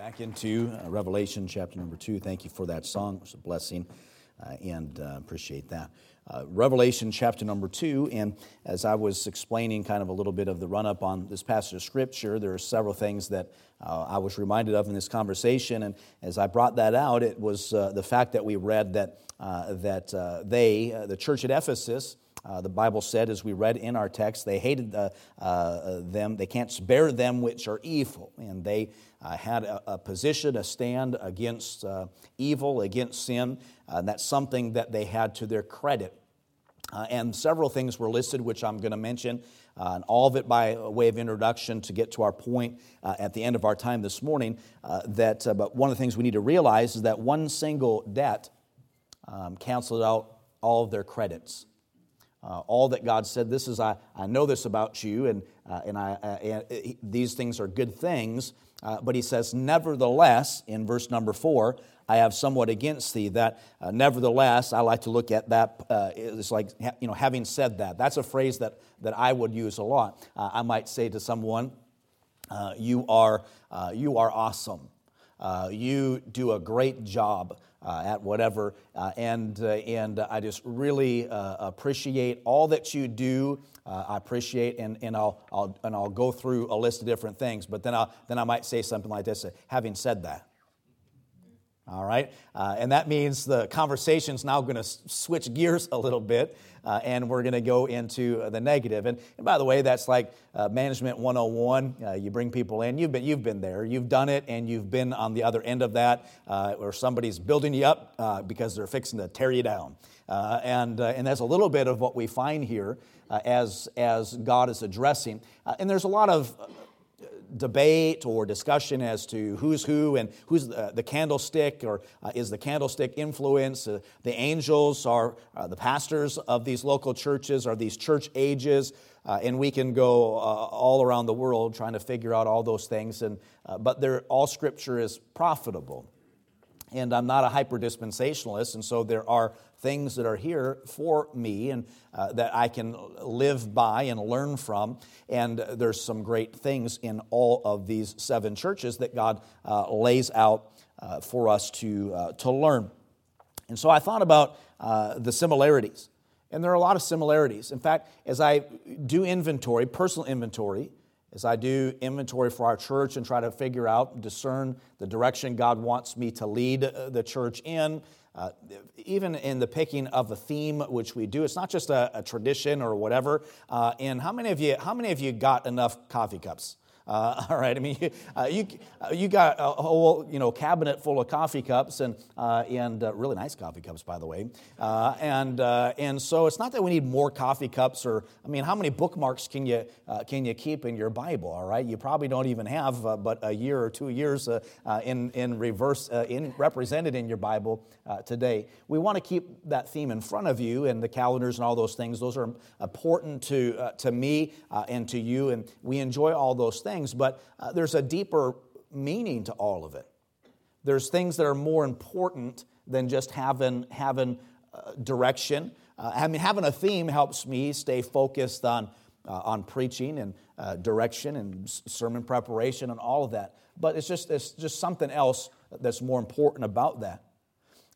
Back into Revelation chapter number 2. Thank you for that song. It was a blessing and appreciate that. Revelation chapter number 2, and as I was explaining kind of a little bit of the run-up on this passage of Scripture, there are several things that I was reminded of in this conversation, and as I brought that out, it was the fact that we read that the church at Ephesus, the Bible said, as we read in our text, they hated them. They can't spare them which are evil. And they had a position, a stand against evil, against sin. And that's something that they had to their credit. And several things were listed, which I'm going to mention, and all of it by way of introduction to get to our point at the end of our time this morning. But one of the things we need to realize is that one single debt canceled out all of their credits. All that God said, this is, I know this about you, and these things are good things. But he says, nevertheless, in verse number 4, I have somewhat against thee, that nevertheless, I like to look at that, it's like, having said that. That's a phrase that I would use a lot. I might say to someone, you are awesome. You do a great job at whatever, and I just really appreciate all that you do. I appreciate, and I'll go through a list of different things. But then I might say something like this: having said that, all right, and that means the conversation's now going to switch gears a little bit, and we're going to go into the negative. And by the way, that's like management 101. You bring people in. You've been there. You've done it, and you've been on the other end of that, or somebody's building you up because they're fixing to tear you down. And that's a little bit of what we find here as God is addressing. And there's a lot of debate or discussion as to who's who and who's the candlestick, or is the candlestick influence? The angels are the pastors of these local churches, are these church ages, and we can go all around the world trying to figure out all those things. But all Scripture is profitable. And I'm not a hyper-dispensationalist, and so there are things that are here for me and that I can live by and learn from. And there's some great things in all of these 7 churches that God lays out for us to learn. And so I thought about the similarities. And there are a lot of similarities. In fact, as I do inventory, personal inventory, as I do inventory for our church and try to figure out, discern the direction God wants me to lead the church in, even in the picking of a theme, which we do, it's not just a tradition or whatever. And how many of you got enough coffee cups? All right, I mean, you got a whole cabinet full of coffee cups and really nice coffee cups, by the way. And so it's not that we need more coffee cups, or I mean, how many bookmarks can you keep in your Bible? All right, you probably don't even have but a year or 2 years in reverse represented in your Bible today. We want to keep that theme in front of you, and the calendars and all those things. Those are important to me and to you, and we enjoy all those things. But there's a deeper meaning to all of it. There's things that are more important than just having direction. Having a theme helps me stay focused on preaching and direction and sermon preparation and all of that. But it's just something else that's more important about that.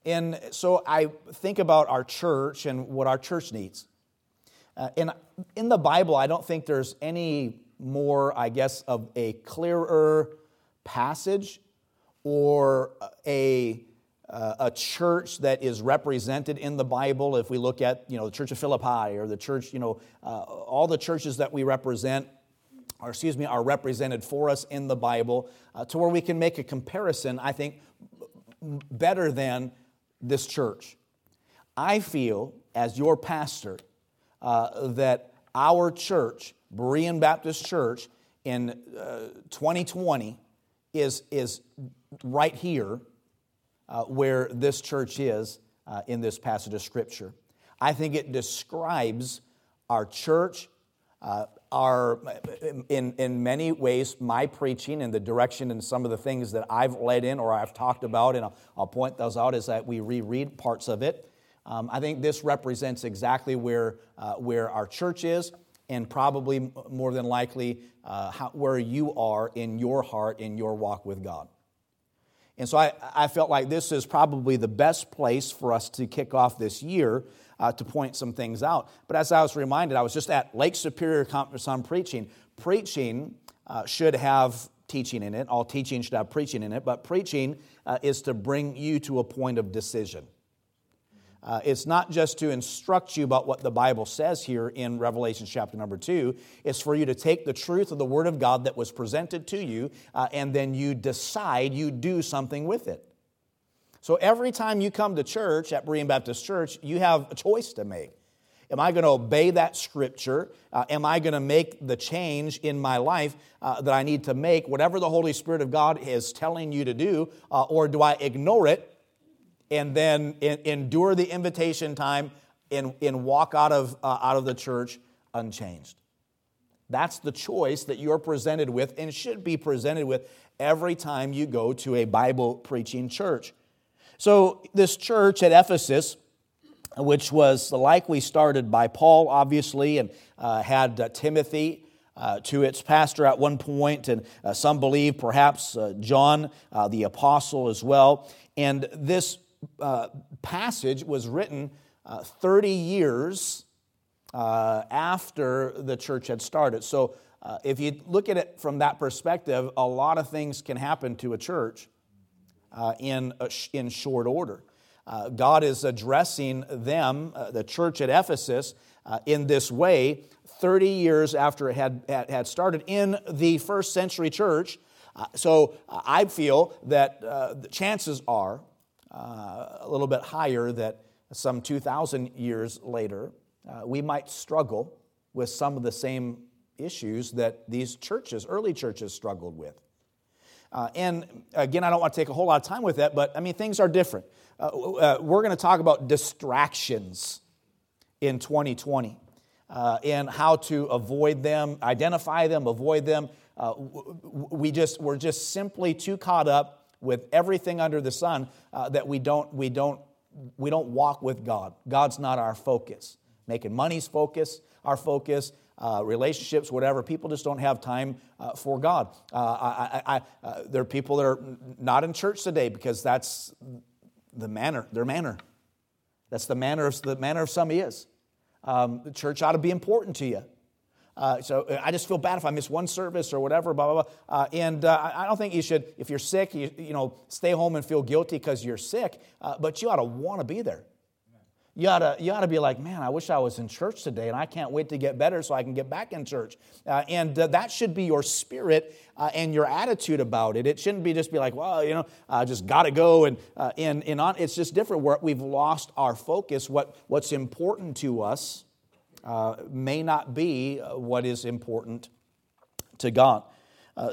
And so I think about our church and what our church needs. And in the Bible, I don't think there's any more, I guess, of a clearer passage or a church that is represented in the Bible. If we look at, the Church of Philippi or the church, all the churches that we represent, are represented for us in the Bible, to where we can make a comparison, I think, better than this church. I feel, as your pastor, that our church, Berean Baptist Church, in 2020 is right here where this church is in this passage of Scripture. I think it describes our church, in many ways, my preaching and the direction and some of the things that I've led in or I've talked about, and I'll point those out as that we reread parts of it. I think this represents exactly where our church is, and probably more than likely where you are in your heart, in your walk with God. And so I felt like this is probably the best place for us to kick off this year to point some things out. But as I was reminded, I was just at Lake Superior Conference on Preaching. Preaching should have teaching in it. All teaching should have preaching in it. But preaching is to bring you to a point of decision. It's not just to instruct you about what the Bible says here in Revelation chapter number 2. It's for you to take the truth of the Word of God that was presented to you, and then you decide, you do something with it. So every time you come to church at Berean Baptist Church, you have a choice to make. Am I going to obey that scripture? Am I going to make the change in my life that I need to make, whatever the Holy Spirit of God is telling you to do, or do I ignore it? And then endure the invitation time and walk out of the church unchanged. That's the choice that you're presented with and should be presented with every time you go to a Bible-preaching church. So this church at Ephesus, which was likely started by Paul, obviously, and had Timothy to its pastor at one point, and some believe perhaps John, the apostle, as well. And this passage was written 30 years after the church had started. So if you look at it from that perspective, a lot of things can happen to a church in short order. God is addressing them, the church at Ephesus, in this way 30 years after it had started in the first century church. So I feel that the chances are a little bit higher that some 2,000 years later, we might struggle with some of the same issues that these churches, early churches, struggled with. And again, I don't want to take a whole lot of time with that, but I mean, things are different. We're going to talk about distractions in 2020 and how to avoid them, identify them, avoid them. We're just simply too caught up with everything under the sun that we don't walk with God. God's not our focus. Making money's focus, our focus, relationships, whatever. People just don't have time for God. There are people that are not in church today because that's the manner. Their manner. That's the manner of some is. The church ought to be important to you. So I just feel bad if I miss one service or whatever, blah, blah, blah. And I don't think you should, if you're sick, you stay home and feel guilty because you're sick, but you ought to want to be there. You ought to be like, man, I wish I was in church today, and I can't wait to get better so I can get back in church. And that should be your spirit and your attitude about it. It shouldn't be just be like, well, I just got to go. And on. It's just different where we've lost our focus. What's important to us may not be what is important to God.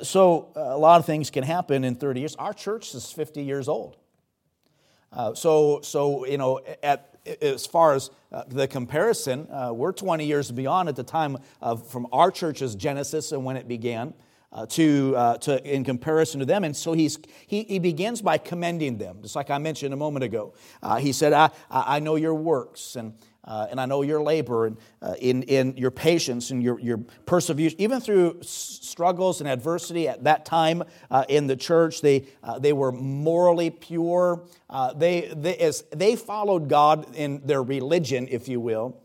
So a lot of things can happen in 30 years. Our church is 50 years old. As far as the comparison, we're 20 years beyond at the time from our church's genesis and when it began to in comparison to them. And so he begins by commending them, just like I mentioned a moment ago. He said, "I know your works and I know your labor and in your patience and your perseverance, even through struggles and adversity at that time in the church. They were morally pure. They followed God in their religion, if you will.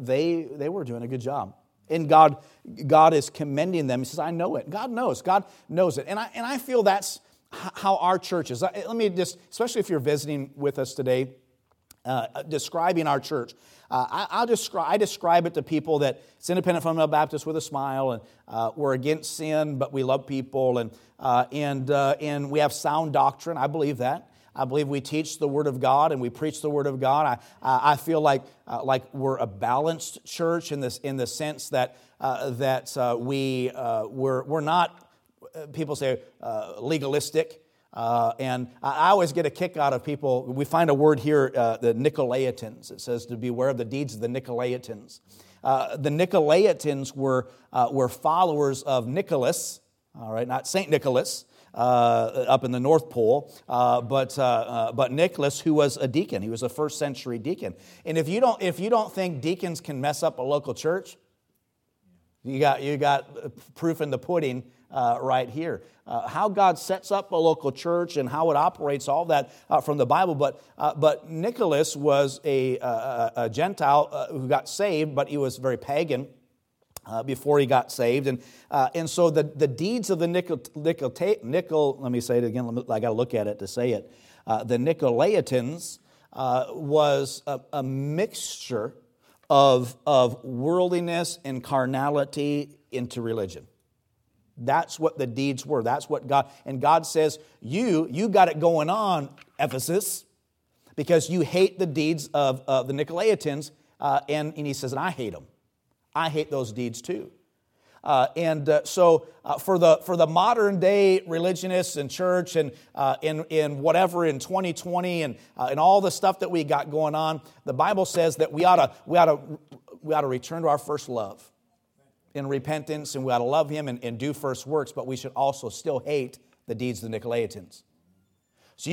They were doing a good job, and God is commending them. He says, "I know it." God knows it, and I feel that's how our church is. Let me just, especially if you're visiting with us today. Describing our church. I describe it to people that it's independent fundamental Baptist with a smile, and we're against sin, but we love people, and we have sound doctrine. I believe that. I believe we teach the Word of God and we preach the Word of God. I feel like we're a balanced church in the sense that we're not, people say, legalistic. And I always get a kick out of people. We find a word here, the Nicolaitans. It says to beware of the deeds of the Nicolaitans. The Nicolaitans were followers of Nicholas, all right, not Saint Nicholas, up in the North Pole, but Nicholas, who was a deacon. He was a first century deacon. And if you don't think deacons can mess up a local church, you got proof in the pudding. right here. How God sets up a local church and how it operates, all that from the Bible. But Nicholas was a Gentile who got saved, but he was very pagan before he got saved, and so the deeds of the the Nicolaitans was a mixture of worldliness and carnality into religion. That's what the deeds were. That's what God says, you got it going on, Ephesus, because you hate the deeds of the Nicolaitans, and he says, and I hate them. I hate those deeds too. So for the modern day religionists and church and whatever in 2020 and all the stuff that we got going on, the Bible says that we ought to return to our first love in repentance, and we ought to love Him and do first works, but we should also still hate the deeds of the Nicolaitans. So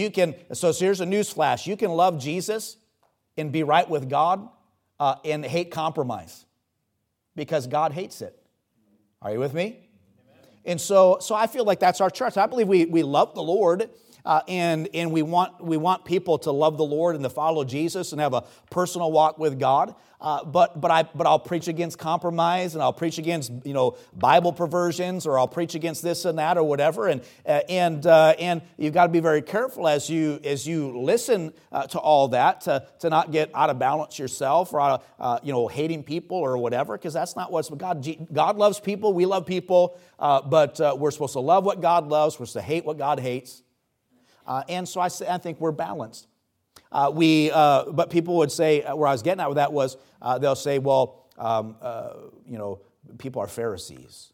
here's a newsflash: you can love Jesus and be right with God and hate compromise, because God hates it. Are you with me? Amen. And so I feel like that's our church. I believe we love the Lord, and we want people to love the Lord and to follow Jesus and have a personal walk with God. But I'll preach against compromise, and I'll preach against Bible perversions, or I'll preach against this and that or whatever. And you've got to be very careful as you listen to all that to not get out of balance yourself, or out of, hating people or whatever, because that's not what's God. God loves people. We love people, but we're supposed to love what God loves. We're supposed to hate what God hates. And so I think we're balanced. But people would say, where I was getting at with that was, they'll say, people are Pharisees.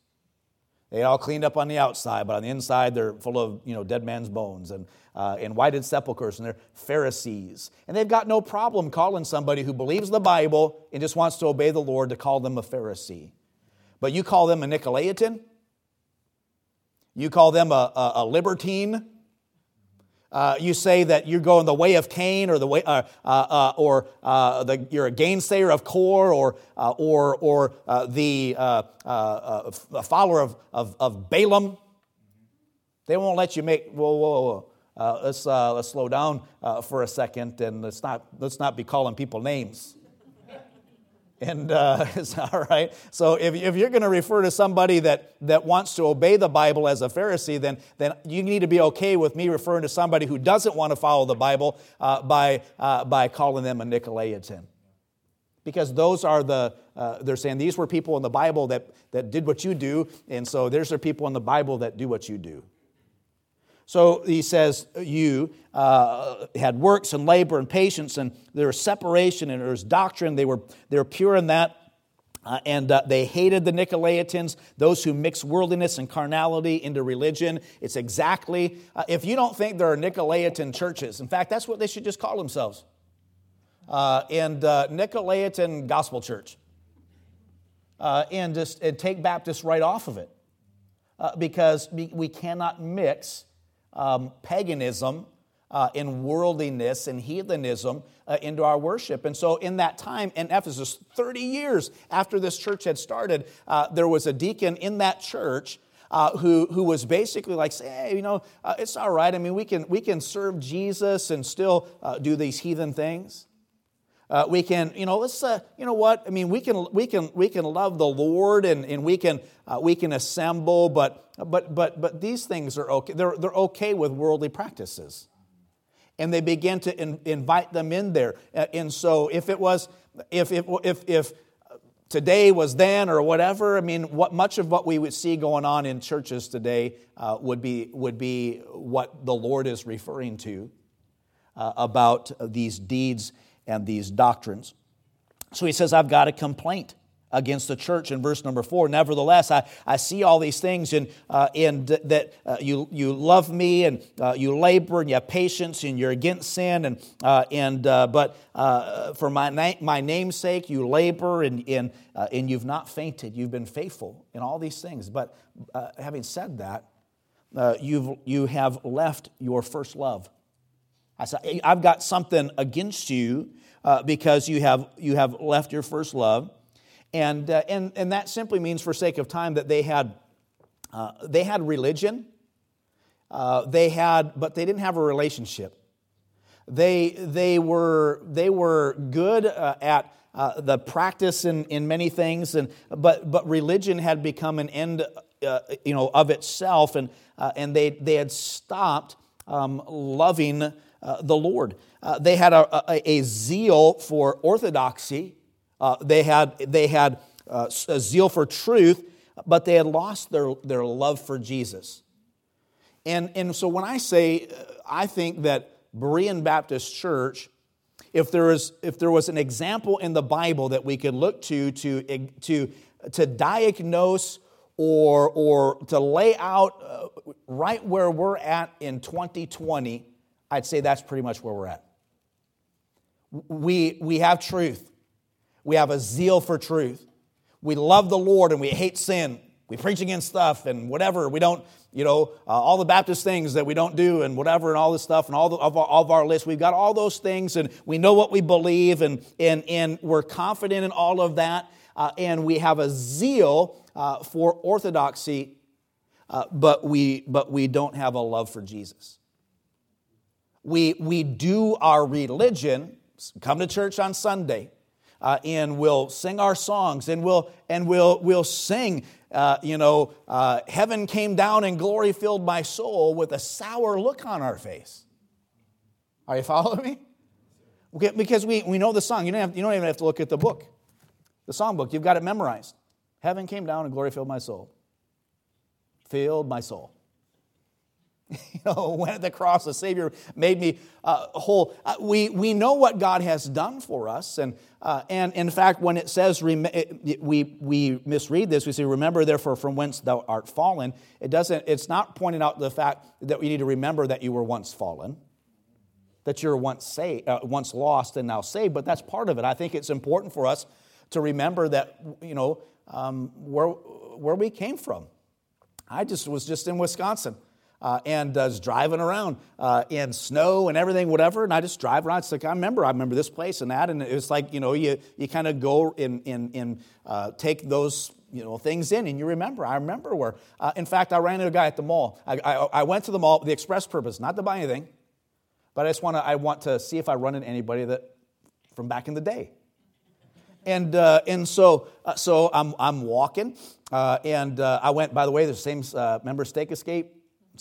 They all cleaned up on the outside, but on the inside they're full of dead man's bones and whited sepulchres, and they're Pharisees. And they've got no problem calling somebody who believes the Bible and just wants to obey the Lord to call them a Pharisee. But you call them a Nicolaitan, you call them a libertine. You say that you're going the way of Cain, or the way, you're a gainsayer of Kor, or the follower of Balaam. They won't let you make. Whoa. Let's slow down for a second, and let's not be calling people names. And it's all right. So if you're going to refer to somebody that wants to obey the Bible as a Pharisee, then you need to be okay with me referring to somebody who doesn't want to follow the Bible by calling them a Nicolaitan, because those are they're saying these were people in the Bible that did what you do, and so there's the people in the Bible that do what you do. So he says, you had works and labor and patience, and there was separation and there was doctrine. They were pure in that, and they hated the Nicolaitans, those who mix worldliness and carnality into religion. It's exactly, if you don't think there are Nicolaitan churches, in fact, that's what they should just call themselves, and Nicolaitan Gospel Church, and take Baptists right off of it, because we cannot mix paganism and worldliness and heathenism into our worship. And so in that time in Ephesus, 30 years after this church had started, there was a deacon in that church who was basically like, "Hey, it's all right. I mean, we can serve Jesus and still do these heathen things. We can, let's, you know what? I mean, we can love the Lord, and we can assemble, but these things are okay. They're okay with worldly practices," and they begin to invite them in there. And so, if today was then or whatever, I mean, much of what we would see going on in churches today would be what the Lord is referring to about these deeds and these doctrines. So he says, I've got a complaint against the church in verse number 4. Nevertheless, I see all these things, and that you love me, and you labor, and you have patience, and you're against sin, but for my name's sake you labor, and you've not fainted. You've been faithful in all these things. But having said that, you have left your first love. I said, I've got something against you because you have left your first love, and that simply means, for sake of time, that they had They had religion. But they didn't have a relationship. They were good at the practice in many things, but religion had become an end, of itself, and they had stopped loving the Lord. They had a zeal for orthodoxy. They had a zeal for truth, but they had lost their love for Jesus. And so when I say, I think that Berean Baptist Church, if there was an example in the Bible that we could look to diagnose or to lay out right where we're at in 2020, I'd say that's pretty much where we're at. We have truth. We have a zeal for truth. We love the Lord and we hate sin. We preach against stuff and whatever. We don't, all the Baptist things that we don't do and whatever and all this stuff and all of our lists. We've got all those things and we know what we believe and we're confident in all of that. And we have a zeal for orthodoxy, but we don't have a love for Jesus. We do our religion, come to church on Sunday, and we'll sing our songs, and we'll sing, heaven came down and glory filled my soul, with a sour look on our face. Are you following me? Okay, because we know the song. You don't even have to look at the book, the songbook. You've got it memorized. Heaven came down and glory filled my soul. Filled my soul. Went at the cross, the Savior made me whole. We know what God has done for us, and in fact, when it says we misread this, we say, "Remember, therefore, from whence thou art fallen." It doesn't. It's not pointing out the fact that we need to remember that you were once fallen, that you're once lost and now saved. But that's part of it. I think it's important for us to remember that where we came from. I was just in Wisconsin. And I was driving around in snow and everything, whatever. And I just drive around. It's like, I remember this place and that. And it was like, you kind of go and take those, things in and you remember. I remember where. In fact, I ran into a guy at the mall. I went to the mall, the express purpose, not to buy anything, but I want to see if I run into anybody that from back in the day. And so I'm walking. And I went, by the way, the same member Steak Escape.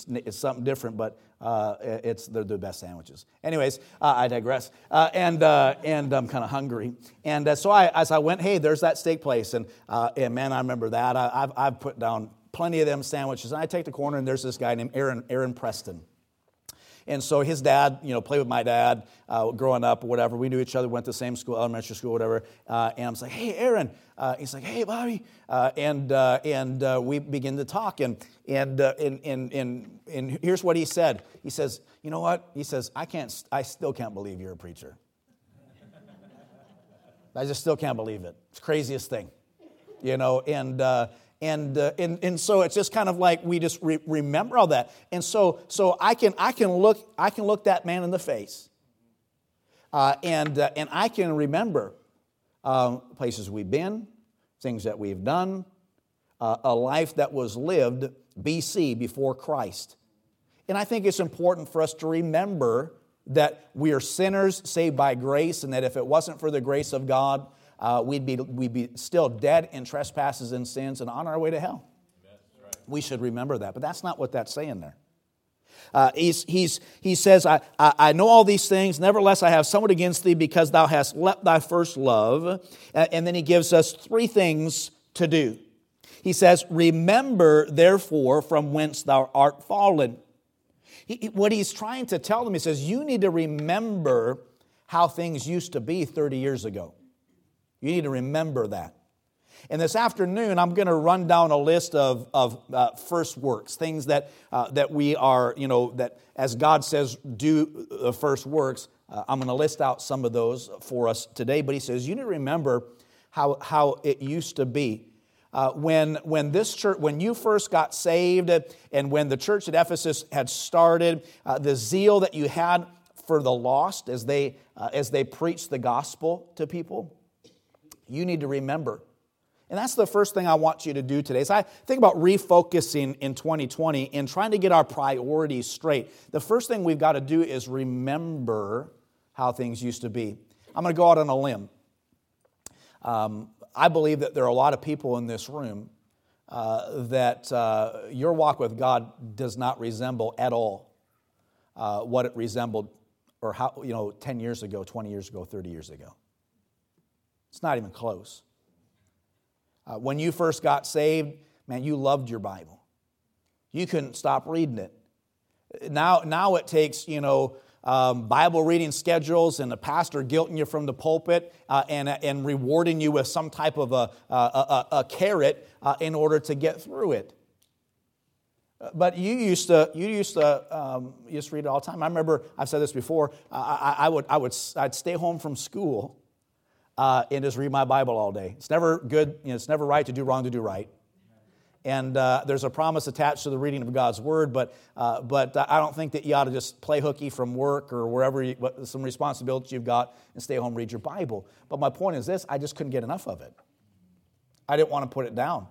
It's something different, but they're the best sandwiches. Anyways, I digress. And I'm kind of hungry, and so as I went, hey, there's that steak place, and man, I remember that. I've put down plenty of them sandwiches, and I take the corner, and there's this guy named Aaron Preston, and so his dad, played with my dad growing up, or whatever. We knew each other, went to the same school, elementary school, whatever. And I'm like, hey, Aaron. He's like, hey, Bobby, and we begin to talk, and here's what he said. He says, you know what? He says, I still can't believe you're a preacher. I just still can't believe it. It's the craziest thing, and so it's just kind of like we just remember all that, and so I can look that man in the face, and I can remember places we've been, things that we've done, a life that was lived B.C. before Christ, and I think it's important for us to remember that we are sinners saved by grace, and that if it wasn't for the grace of God, we'd be still dead in trespasses and sins and on our way to hell. Right. We should remember that, but that's not what that's saying there. He says, I know all these things, nevertheless I have somewhat against thee, because thou hast left thy first love. And then he gives us three things to do. He says, remember, therefore, from whence thou art fallen. What he's trying to tell them, he says, you need to remember how things used to be 30 years ago. You need to remember that. And this afternoon, I'm going to run down a list of first works, things that we are, that as God says, do the first works. I'm going to list out some of those for us today. But he says, you need to remember how it used to be. When this church, when you first got saved, and when the church at Ephesus had started, the zeal that you had for the lost as they preached the gospel to people, you need to remember. And that's the first thing I want you to do today. As I think about refocusing in 2020 and trying to get our priorities straight, the first thing we've got to do is remember how things used to be. I'm going to go out on a limb. I believe that there are a lot of people in this room that your walk with God does not resemble at all what it resembled, or how 10 years ago, 20 years ago, 30 years ago. It's not even close. When you first got saved, man, you loved your Bible. You couldn't stop reading it. Now it takes, Bible reading schedules and the pastor guilting you from the pulpit and rewarding you with some type of a carrot in order to get through it. But you used to just read it all the time. I remember I've said this before. I'd stay home from school. And just read my Bible all day. It's never good, it's never right to do wrong to do right. And there's a promise attached to the reading of God's Word, but I don't think that you ought to just play hooky from work or wherever, some responsibilities you've got, and stay home, read your Bible. But my point is this, I just couldn't get enough of it. I didn't want to put it down.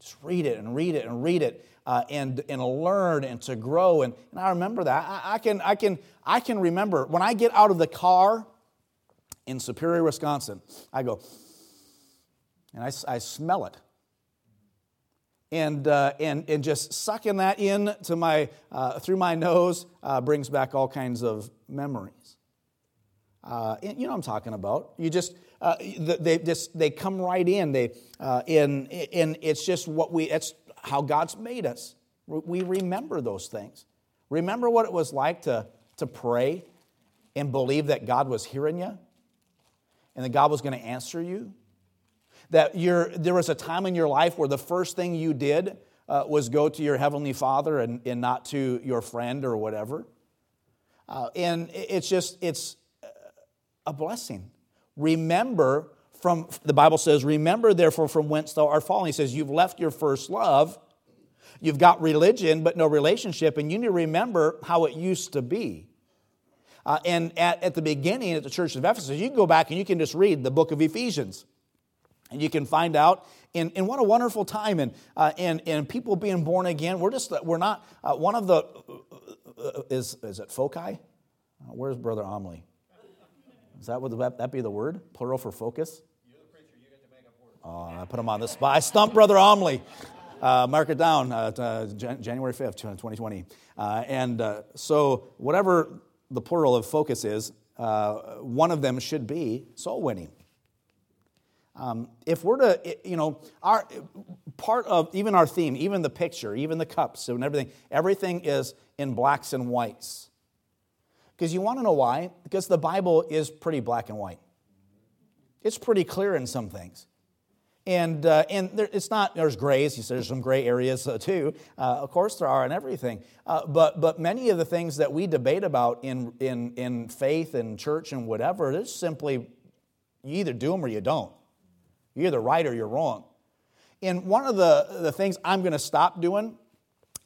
Just read it and read it and read it and learn and to grow. And I remember that. I can remember when I get out of the car in Superior, Wisconsin, I go, and I smell it, and just sucking that in to my through my nose brings back all kinds of memories. And you know what I'm talking about. You just they come right in. And it's just what we. It's how God's made us. We remember those things. Remember what it was like to pray, and believe that God was hearing you. And that God was going to answer you. That there was a time in your life where the first thing you did was go to your Heavenly Father and not to your friend or whatever. And it's a blessing. Remember from, the Bible says, remember therefore from whence thou art fallen. He says, you've left your first love. You've got religion but no relationship. And you need to remember how it used to be. And at the beginning, at the church of Ephesus, you can go back and you can just read the book of Ephesians. And you can find out, and what a wonderful time, and people being born again. We're not one of the, is it foci? Where's Brother Omli? Is that what that be the word? Plural for focus? You're the preacher, you get to make up words. Oh, I put him on the spot. I stumped Brother Omli. Mark it down, January 5th, 2020. So whatever the plural of focus is, one of them should be soul winning. If we're to, our part of even our theme, even the picture, even the cups and everything is in blacks and whites. Because you want to know why? Because the Bible is pretty black and white. It's pretty clear in some things. There's grays. There's some gray areas too. Of course there are in everything. But many of the things that we debate about in faith and church and whatever, it's simply you either do them or you don't. You're either right or you're wrong. And one of the things I'm going to stop doing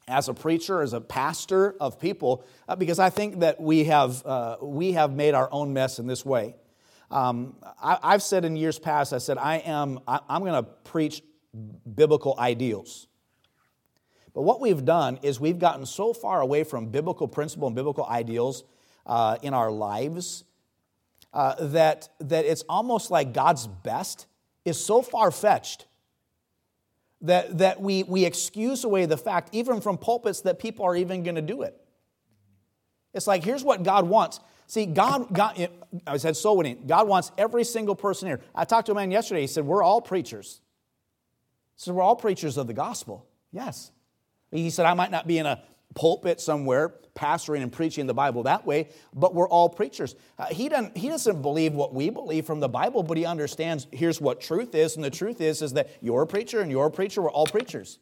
as a preacher, as a pastor of people, because I think that we have made our own mess in this way. I've said in years past, I'm going to preach biblical ideals. But what we've done is we've gotten so far away from biblical principle and biblical ideals in our lives that it's almost like God's best is so far-fetched that we excuse away the fact, even from pulpits, that people are even going to do it. It's like, here's what God wants. See, God, I said soul winning. God wants every single person here. I talked to a man yesterday. He said, we're all preachers. So we're all preachers of the gospel. Yes. He said, I might not be in a pulpit somewhere pastoring and preaching the Bible that way, but we're all preachers. He doesn't believe what we believe from the Bible, but he understands here's what truth is, and the truth is that you're a preacher and you're a preacher. We're all preachers.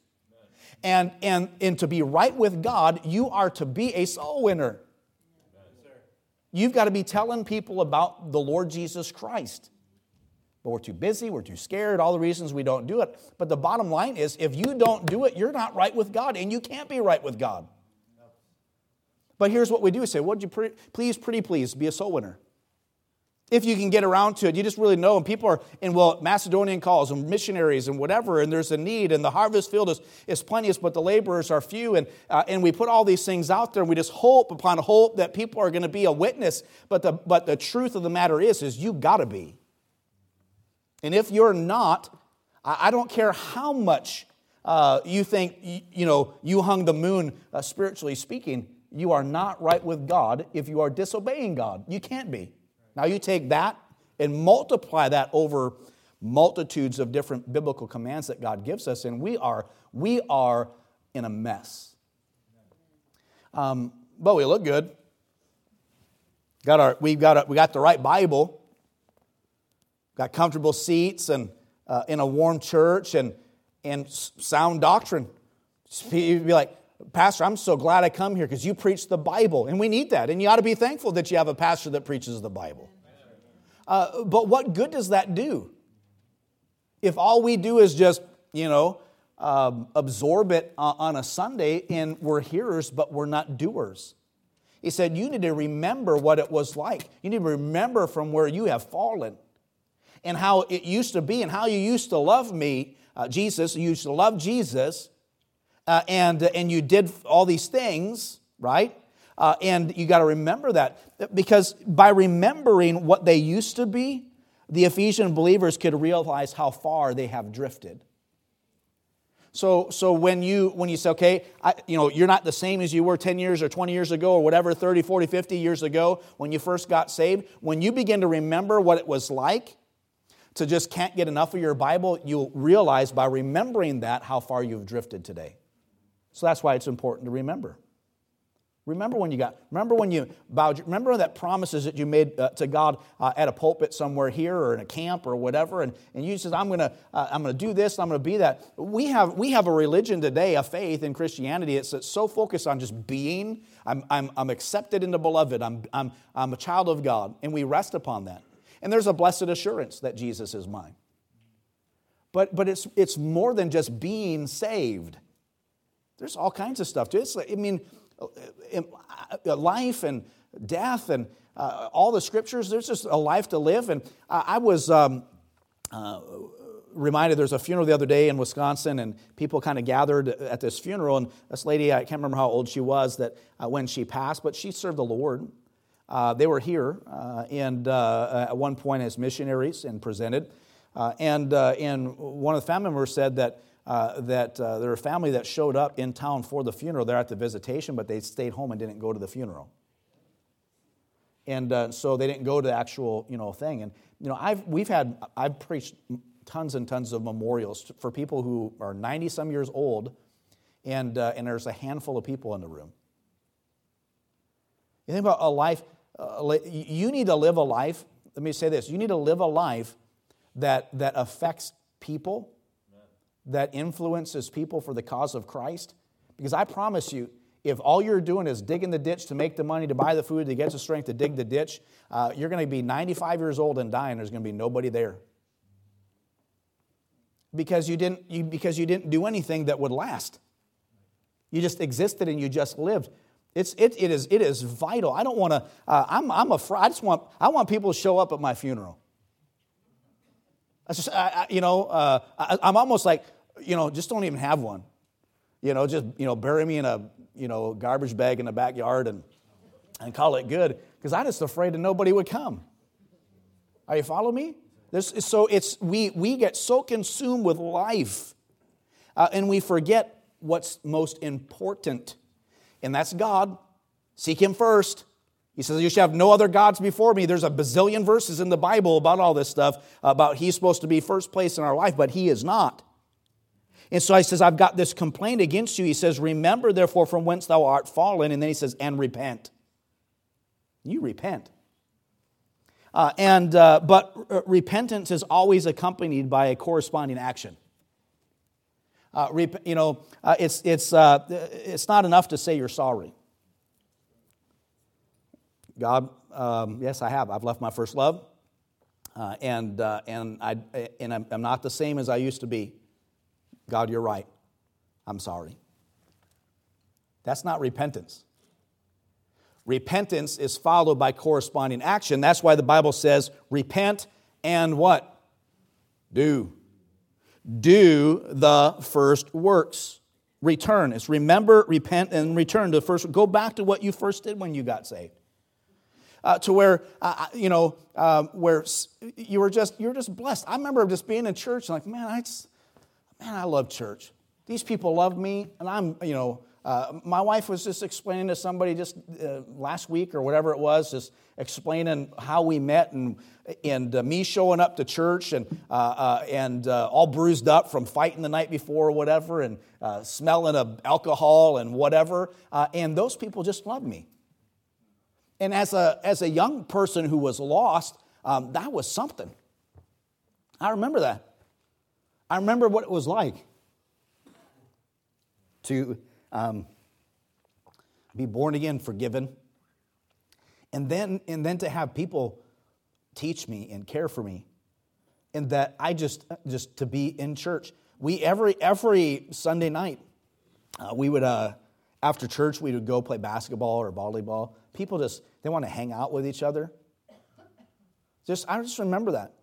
And to be right with God, you are to be a soul winner. You've got to be telling people about the Lord Jesus Christ. But we're too busy, we're too scared, all the reasons we don't do it. But the bottom line is, if you don't do it, you're not right with God, and you can't be right with God. No. But here's what we do. We say, would you please be a soul winner? if you can get around to it. You just really know, and people are in, well, Macedonian calls and missionaries and whatever, and there's a need, and the harvest field is plenteous, but the laborers are few, and we put all these things out there, and we just hope upon hope that people are going to be a witness, but the truth of the matter is you got to be. And if you're not, I don't care how much you think, you hung the moon, spiritually speaking, you are not right with God if you are disobeying God. You can't be. Now you take that and multiply that over multitudes of different biblical commands that God gives us, and we are in a mess. But we look good. We got the right Bible. Got comfortable seats and in a warm church and sound doctrine. You'd be like, Pastor, I'm so glad I come here because you preach the Bible, and we need that. And you ought to be thankful that you have a pastor that preaches the Bible. But what good does that do? If all we do is just, absorb it on a Sunday, and we're hearers, but we're not doers. He said, you need to remember what it was like. You need to remember from where you have fallen and how it used to be and how you used to love me, Jesus. You used to love Jesus. And you did all these things, right? And you got to remember that, because by remembering what they used to be, the Ephesian believers could realize how far they have drifted. So when you say, okay, you're not the same as you were 10 years or 20 years ago or whatever, 30, 40, 50 years ago when you first got saved, when you begin to remember what it was like to just can't get enough of your Bible, you'll realize by remembering that how far you've drifted today. So that's why it's important to remember. Remember when you bowed. Remember that promises that you made to God at a pulpit somewhere here or in a camp or whatever. And you said, I'm gonna do this. And I'm gonna be that. We have a religion today, a faith in Christianity. It's so focused on just being. I'm accepted in the beloved. I'm a child of God, and we rest upon that. And there's a blessed assurance that Jesus is mine. But it's more than just being saved. There's all kinds of stuff, too. Life and death and all the scriptures. There's just a life to live. And I was reminded there's a funeral the other day in Wisconsin, and people kind of gathered at this funeral. And this lady, I can't remember how old she was that when she passed, but she served the Lord. They were here at one point as missionaries and presented. And one of the family members said that there were a family that showed up in town for the funeral. They're at the visitation, but they stayed home and didn't go to the funeral. And so they didn't go to the actual, thing. And, I've preached tons and tons of memorials for people who are 90-some years old, and there's a handful of people in the room. You think about a life, you need to live a life, let me say this, you need to live a life that affects people, that influences people for the cause of Christ. Because I promise you, if all you're doing is digging the ditch to make the money, to buy the food, to get the strength to dig the ditch, you're going to be 95 years old and die, and there's going to be nobody there. Because you didn't do anything that would last. You just existed and you just lived. It is vital. I don't want to. I'm afraid. I want people to show up at my funeral. I'm almost like, just don't even have one. Bury me in a, garbage bag in the backyard and call it good, because I'm just afraid that nobody would come. Are you following me? We get so consumed with life, and we forget what's most important, and that's God. Seek Him first. He says, you shall have no other gods before me. There's a bazillion verses in the Bible about all this stuff, about He's supposed to be first place in our life, but He is not. And so He says, I've got this complaint against you. He says, remember, therefore, from whence thou art fallen. And then He says, and repent. You repent. But repentance is always accompanied by a corresponding action. It's not enough to say you're sorry. God, yes, I have. I've left my first love, and I'm not the same as I used to be. God, you're right. I'm sorry. That's not repentance. Repentance is followed by corresponding action. That's why the Bible says, repent and what? Do. Do the first works. Return. It's remember, repent, and return to the first. Go back to what you first did when you got saved. To where, where you were just, you're just blessed. I remember just being in church and like, I love church. These people love me, and I'm, my wife was just explaining to somebody just last week or whatever it was, just explaining how we met and me showing up to church and all bruised up from fighting the night before or whatever and smelling of alcohol and whatever, and those people just loved me. And as a young person who was lost, that was something. I remember that. I remember what it was like to be born again, forgiven, and then to have people teach me and care for me, and that I just to be in church. We every Sunday night, we would after church we would go play basketball or volleyball. People just they want to hang out with each other. I just remember that,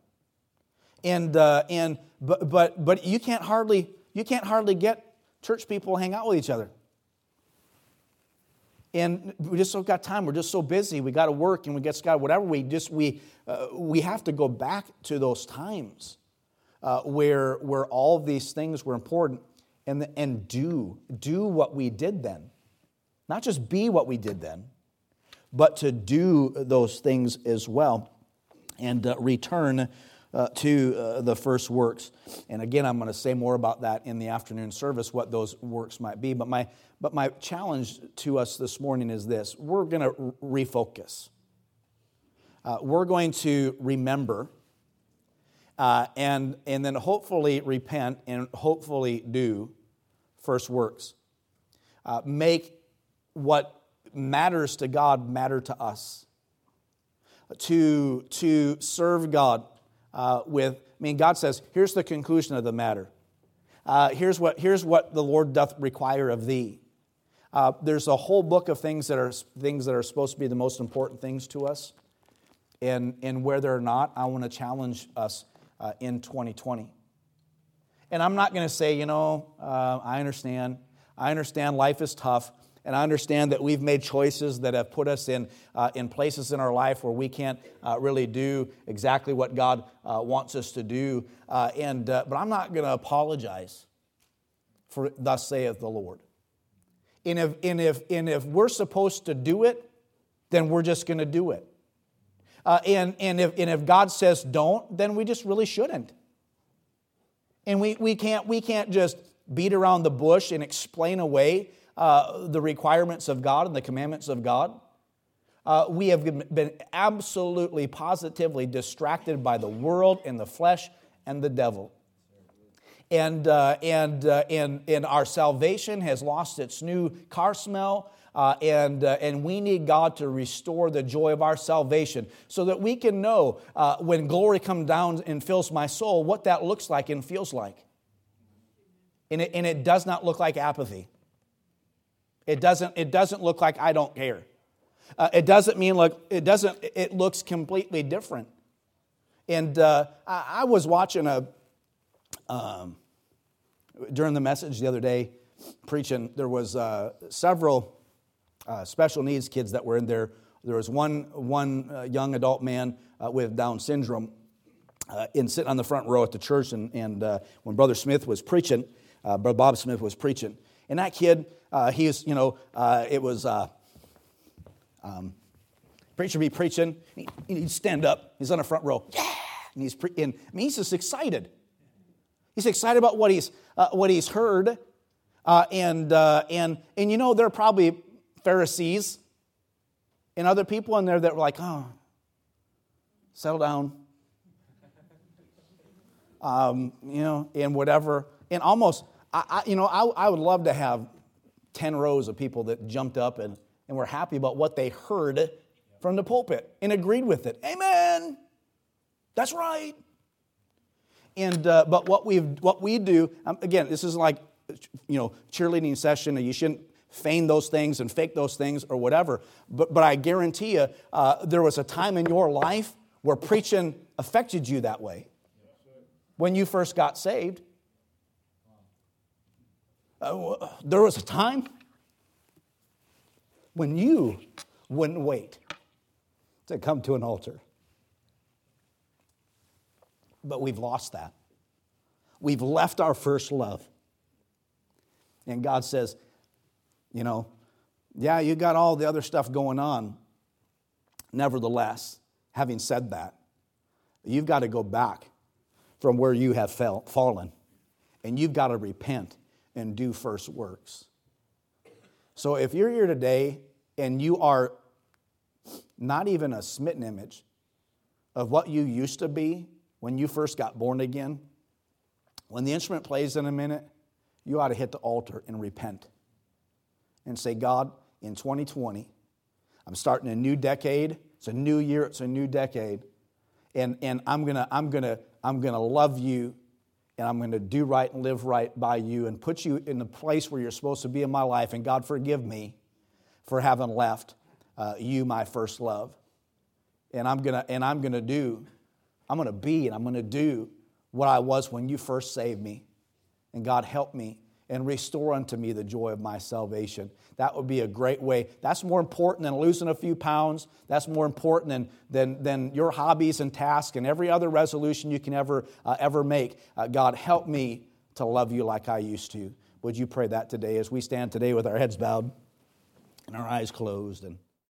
but you can't hardly get church people hang out with each other. And we just don't got time. We're just so busy. We got to work and we get God. Whatever we have to go back to those times where all these things were important and do what we did then, not just be what we did then, but to do those things as well, and return to the first works. And again, I'm going to say more about that in the afternoon service, what those works might be. But my challenge to us this morning is this. We're going to refocus. We're going to remember and then hopefully repent and hopefully do first works. Make what matters to God matter to us. To serve God God says, here's the conclusion of the matter. Here's what the Lord doth require of thee. There's a whole book of things that are supposed to be the most important things to us, and where they're not, I want to challenge us in 2020. And I'm not going to say, I understand life is tough. And I understand that we've made choices that have put us in places in our life where we can't really do exactly what God wants us to do. But I'm not going to apologize for thus saith the Lord. And if we're supposed to do it, then we're just going to do it. And if God says don't, then we just really shouldn't. And we can't just beat around the bush and explain away the requirements of God and the commandments of God. We have been absolutely, positively distracted by the world and the flesh and the devil, and our salvation has lost its new car smell. And we need God to restore the joy of our salvation so that we can know when glory comes down and fills my soul what that looks like and feels like. And it does not look like apathy. It doesn't look like I don't care. It looks completely different. And I was watching during the message the other day, preaching. There was several special needs kids that were in there. There was one young adult man with Down syndrome, sitting on the front row at the church. And when Brother Smith was preaching, Brother Bob Smith was preaching, and that kid. Preacher be preaching, he'd stand up, he's on the front row, yeah! And he's just excited. He's excited about what he's heard, and there are probably Pharisees and other people in there that were like, oh, settle down, and whatever, and almost, I would love to have 10 rows of people that jumped up and were happy about what they heard from the pulpit and agreed with it. Amen. That's right. But what we do, again, this is like cheerleading session. You shouldn't feign those things and fake those things or whatever. But I guarantee you, there was a time in your life where preaching affected you that way when you first got saved. There was a time when you wouldn't wait to come to an altar. But we've lost that. We've left our first love. And God says, you know, yeah, you got all the other stuff going on. Nevertheless, having said that, you've got to go back from where you have fallen. And you've got to repent and do first works. So if you're here today and you are not even a smitten image of what you used to be when you first got born again, when the instrument plays in a minute, you ought to hit the altar and repent and say, God, in 2020, I'm starting a new decade. It's a new year. It's a new decade. And I'm gonna love you, and I'm going to do right and live right by you and put you in the place where you're supposed to be in my life. And God, forgive me for having left you, my first love. And I'm going to be and do what I was when you first saved me. And God, help me and restore unto me the joy of my salvation. That would be a great way. That's more important than losing a few pounds. That's more important than your hobbies and tasks and every other resolution you can ever make. God, help me to love you like I used to. Would you pray that today as we stand today with our heads bowed and our eyes closed and